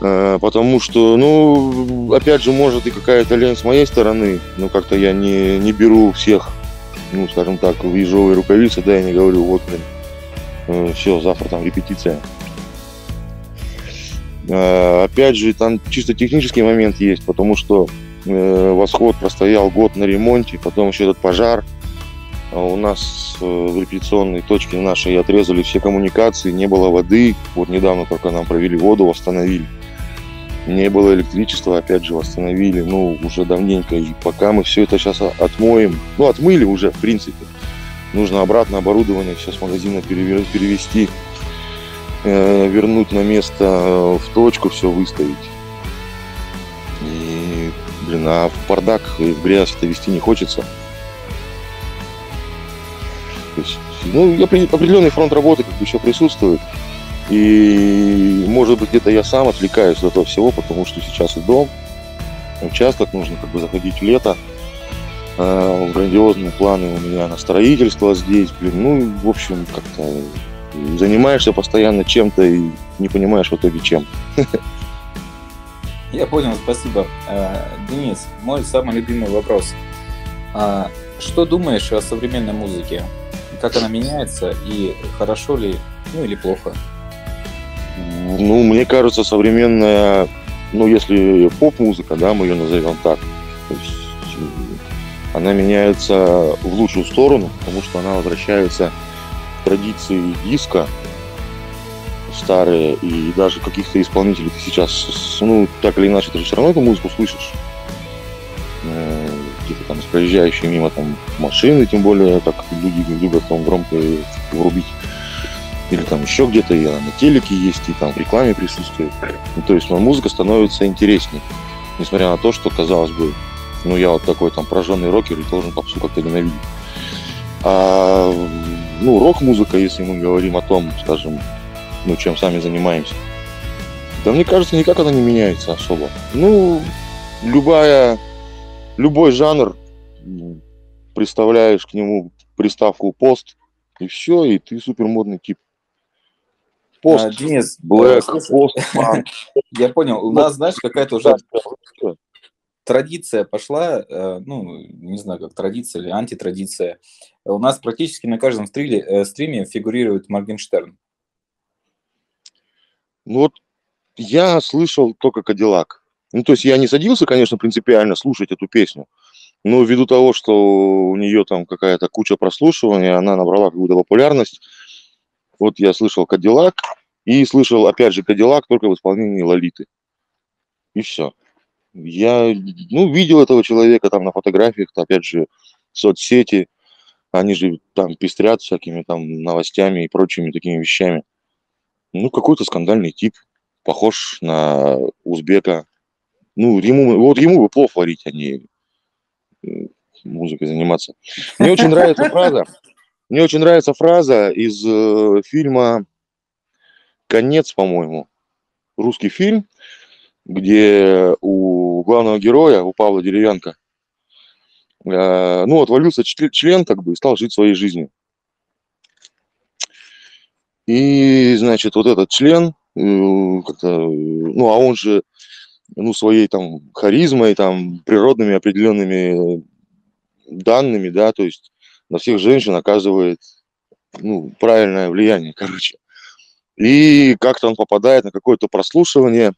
ну, опять же, может и какая-то лень с моей стороны, но как-то я не беру всех, ну, скажем так, в ежовые рукавицы, да, я не говорю, вот, блин, все, завтра там репетиция. Опять же, там чисто технический момент есть, потому что Восход простоял год на ремонте, потом еще этот пожар. У нас в репетиционной точке нашей отрезали все коммуникации, не было воды. Вот недавно только нам провели воду, восстановили. Не было электричества, опять же, восстановили, ну, уже давненько. И пока мы все это сейчас отмоем, ну, отмыли уже, в принципе, нужно обратно оборудование сейчас с магазина перевести, вернуть на место, в точку все выставить. И, блин, а в бардак и в грязь это вести не хочется. То есть, ну, определенный фронт работы как бы еще присутствует. И, может быть, где-то я сам отвлекаюсь от этого всего, потому что сейчас и дом, участок, нужно как бы заходить в лето. Грандиозные планы у меня на строительство здесь, блин, ну, в общем, как-то занимаешься постоянно чем-то и не понимаешь в итоге чем. Я понял, спасибо. Денис, мой самый любимый вопрос. Что думаешь о современной музыке? Как она меняется и хорошо ли, ну или плохо? Ну, мне кажется, современная, ну, если поп-музыка, да, мы ее назовем так, то есть она меняется в лучшую сторону, потому что она возвращается к традиции диска старые, и даже каких-то исполнителей ты сейчас, ну, так или иначе, ты же все равно эту музыку слышишь. Какие-то там проезжающие мимо там машины, тем более, так люди не любят там громко врубить. Или там еще где-то, и она на телеке есть, и там в рекламе присутствует. Ну, то есть, ну, музыка становится интересней. Несмотря на то, что, казалось бы, ну, я вот такой там прожженный рокер и должен попсу как-то ненавидеть. А, ну, рок-музыка, если мы говорим о том, скажем, ну, чем сами занимаемся, да, мне кажется, никак она не меняется особо. Ну, любой жанр, представляешь к нему приставку пост, и все, и ты супермодный тип. Пост, Денис, блэк, пост, мам. Я понял, у нас, знаешь, какая-то уже традиция пошла, ну, не знаю, как традиция или антитрадиция. У нас практически на каждом стриме фигурирует Моргенштерн. Ну вот, я слышал только Кадиллак. Ну, то есть я не садился, конечно, принципиально слушать эту песню, но ввиду того, что у нее там какая-то куча прослушивания, она набрала какую-то популярность. Вот я слышал Кадиллак и слышал, опять же, Кадиллак только в исполнении Лолиты. И все. Я, ну, видел этого человека там на фотографиях, опять же, соцсети, они же там пестрят всякими там новостями и прочими такими вещами. Ну, какой-то скандальный тип, похож на узбека. Ну, ему бы плов варить, а не музыкой заниматься. Мне очень нравится фраза из фильма «Конец», по-моему. Русский фильм, где у главного героя, у Павла Деревянко, ну, отвалился член, как бы, и стал жить своей жизнью. И, значит, вот этот член, ну, а он же ну, своей там харизмой, там, природными определенными данными, да, то есть на всех женщин оказывает, ну, правильное влияние, короче. И как-то он попадает на какое-то прослушивание,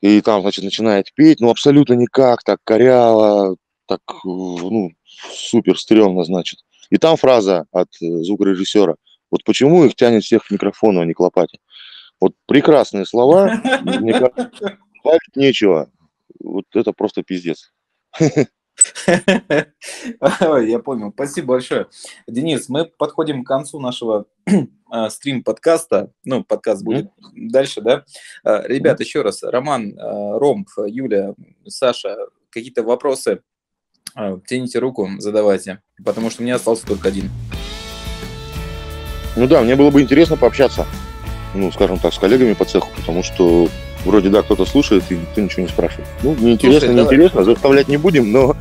и там, значит, начинает петь, ну, абсолютно никак, так коряво, так, ну, супер стрёмно, значит. И там фраза от звукорежиссера: вот почему их тянет всех к микрофону, а не к лопате. Вот прекрасные слова, мне кажется, хватит нечего. Вот это просто пиздец. Я понял, спасибо большое. Денис, мы подходим к концу нашего стрим-подкаста. Ну, подкаст будет дальше, да? Ребят, еще раз, Роман, Ром, Юля, Саша, какие-то вопросы? Тяните руку, задавайте, потому что у меня остался только один. Ну да, мне было бы интересно пообщаться, ну, скажем так, с коллегами по цеху, потому что вроде да, кто-то слушает, и никто ничего не спрашивает. Ну, неинтересно, слушай, неинтересно, заставлять не будем, но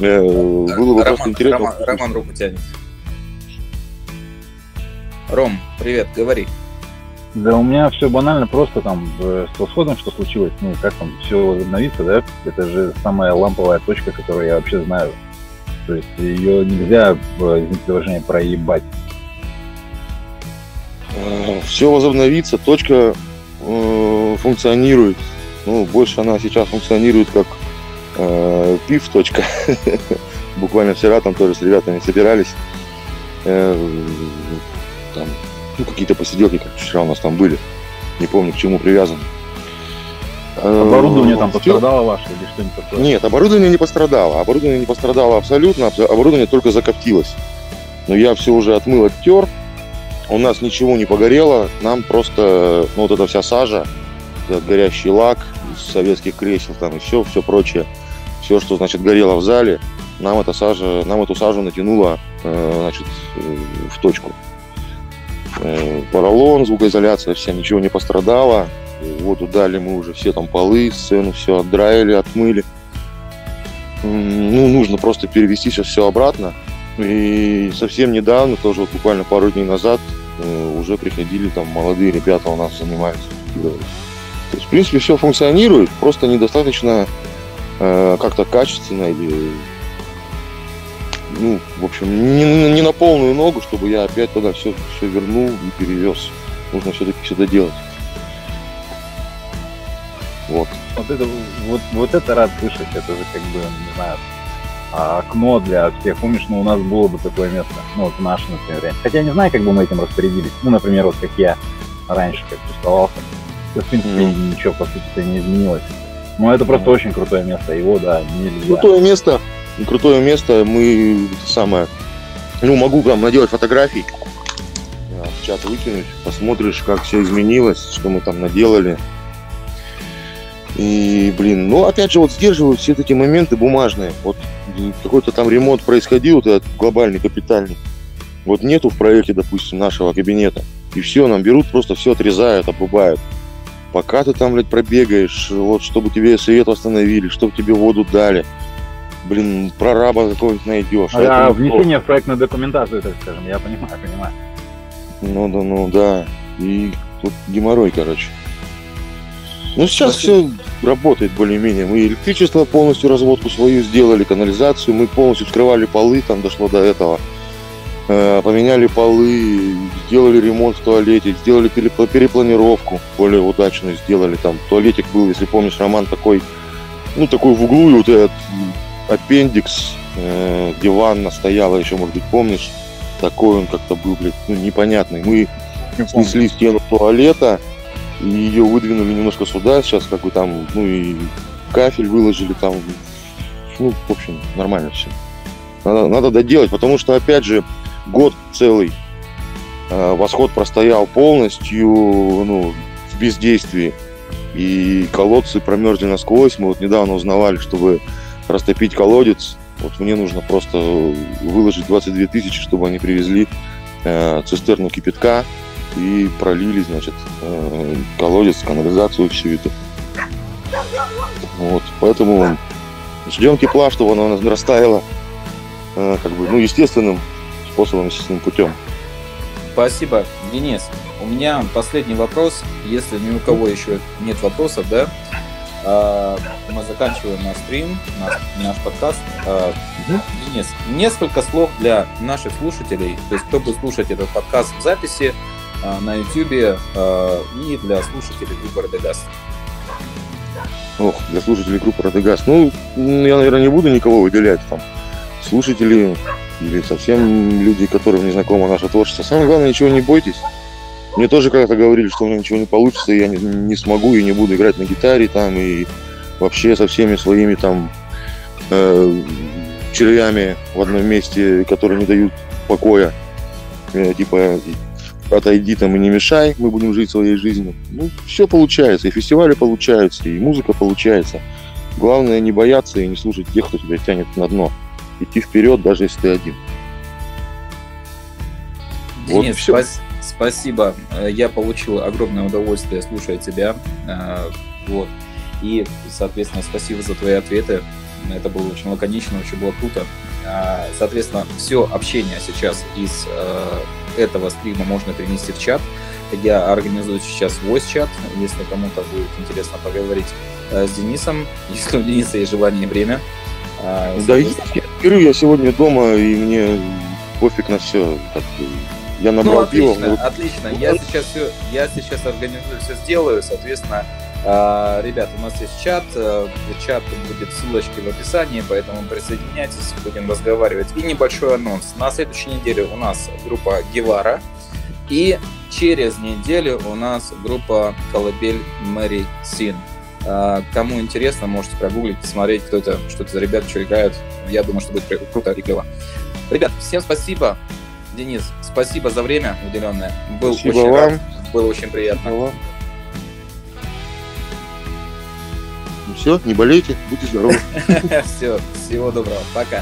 было бы Роман, просто интересно. Роман руку тянет. Ром, привет, говори. Да, у меня все банально, просто там с восходом, что случилось, ну, как там все возобновится, да, это же самая ламповая точка, которую я вообще знаю. То есть ее нельзя, извините за выражение, проебать. Все возобновится, точка функционирует. Ну, больше она сейчас функционирует как пив точка. Буквально вчера там тоже с ребятами собирались. Там, ну, какие-то посиделки, как вчера у нас там были. Не помню, к чему привязан. Оборудование там пострадало ваше или что-нибудь такое? Нет, оборудование не пострадало. Оборудование не пострадало абсолютно. Оборудование только закоптилось. Но я все уже отмыл, оттер. У нас ничего не погорело, нам просто, ну, вот эта вся сажа, этот горящий лак из советских кресел там и все прочее, все, что, значит, горело в зале, нам эта сажа, нам эту сажу натянуло, значит, в точку. Поролон, звукоизоляция, вся, ничего не пострадало. Вот удали мы уже все там полы, сцену все отдраили, отмыли. Ну, нужно просто перевести сейчас все обратно. И совсем недавно, тоже вот буквально пару дней назад, уже приходили там молодые ребята у нас занимались. То есть, в принципе, все функционирует, просто недостаточно как-то качественно или, ну, в общем, не на полную ногу, чтобы я опять тогда все вернул и перевез. Нужно все-таки все доделать. Вот. Вот это рад слышать, это же как бы, не знаю, окно для всех, помнишь, ну, у нас было бы такое место, ну, вот в нашем, например. Хотя я не знаю, как бы мы этим распорядились. Ну, например, вот как я раньше как чувствовался. В принципе, ничего, по сути, не изменилось. Но это просто очень крутое место, его, да, нельзя. Крутое место, мы, самое, ну, могу прям наделать фотографий, в чат выкинуть, посмотришь, как все изменилось, что мы там наделали. И, блин, ну, опять же, вот сдерживают все эти моменты бумажные. Вот какой-то там ремонт происходил, этот глобальный, капитальный. Вот нету в проекте, допустим, нашего кабинета. И все, нам берут, просто все отрезают, обрубают. Пока ты там, блядь, пробегаешь, вот, чтобы тебе свет восстановили, чтобы тебе воду дали. Блин, прораба какого-нибудь найдешь. А внесение в проектную документацию, так скажем, я понимаю. Ну да. И тут геморрой, короче. Ну, сейчас все работает более-менее. Мы электричество полностью, разводку свою сделали, канализацию. Мы полностью вскрывали полы, там дошло до этого. Поменяли полы, сделали ремонт в туалете, сделали перепланировку, более удачно сделали. Там туалетик был, если помнишь, Роман, такой, ну, такой в углу, и вот этот аппендикс, где ванна стояла, еще, может быть, помнишь, такой он как-то был, блядь, ну, непонятный. Мы снесли стену туалета, и ее выдвинули немножко сюда, сейчас как бы там, ну и кафель выложили там, ну, в общем, нормально все. Надо доделать, потому что, опять же, год целый восход простоял полностью, ну, в бездействии, и колодцы промерзли насквозь. Мы вот недавно узнавали, чтобы растопить колодец, вот мне нужно просто выложить 22 тысячи, чтобы они привезли цистерну кипятка, и пролили, значит, колодец, канализацию, всю эту. Вот, поэтому ждем тепла, чтобы оно растаяло, как бы, ну, естественным способом, естественным путем. Спасибо, Денис. У меня последний вопрос, если ни у кого еще нет вопросов, да? Мы заканчиваем наш стрим, наш подкаст. Денис, несколько слов для наших слушателей, то есть кто будет слушать этот подкаст в записи на YouTube и для слушателей группы Radegast. Для слушателей группы Radegast. Я, наверное, не буду никого выделять там. Слушатели или совсем люди, которым не знакомо наше творчество. Самое главное, ничего не бойтесь. Мне тоже когда-то говорили, что у меня ничего не получится, и я не смогу и не буду играть на гитаре там, и вообще со всеми своими там червями в одном месте, которые не дают покоя. Типа отойди там и не мешай, мы будем жить своей жизнью. Все получается, и фестивали получаются, и музыка получается. Главное не бояться и не слушать тех, кто тебя тянет на дно. Идти вперед, даже если ты один. Денис, вот все. Спасибо, я получил огромное удовольствие, слушая тебя, вот, и, соответственно, спасибо за твои ответы, это было очень лаконично, очень было круто, соответственно, все общение сейчас из этого стрима можно перенести в чат, я организую сейчас voice-чат, если кому-то будет интересно поговорить с Денисом, если у Дениса есть желание и время. Да, я сегодня дома, и мне пофиг на все, так. Я набрал пиво. Отлично. Я сейчас организую, все сделаю. Соответственно, ребят, у нас есть чат. В чат будет ссылочки в описании, поэтому присоединяйтесь, будем разговаривать. И небольшой анонс. На следующей неделе у нас группа Гевара. И через неделю у нас группа Колобель Марисин. Кому интересно, можете прогуглить, посмотреть, кто это, что это за ребят, что играют. Я думаю, что будет круто и клево. Ребят, всем спасибо. Денис, спасибо за время уделенное. Был очень рад, было очень приятно. Все, не болейте, будьте здоровы. Все, всего доброго, пока.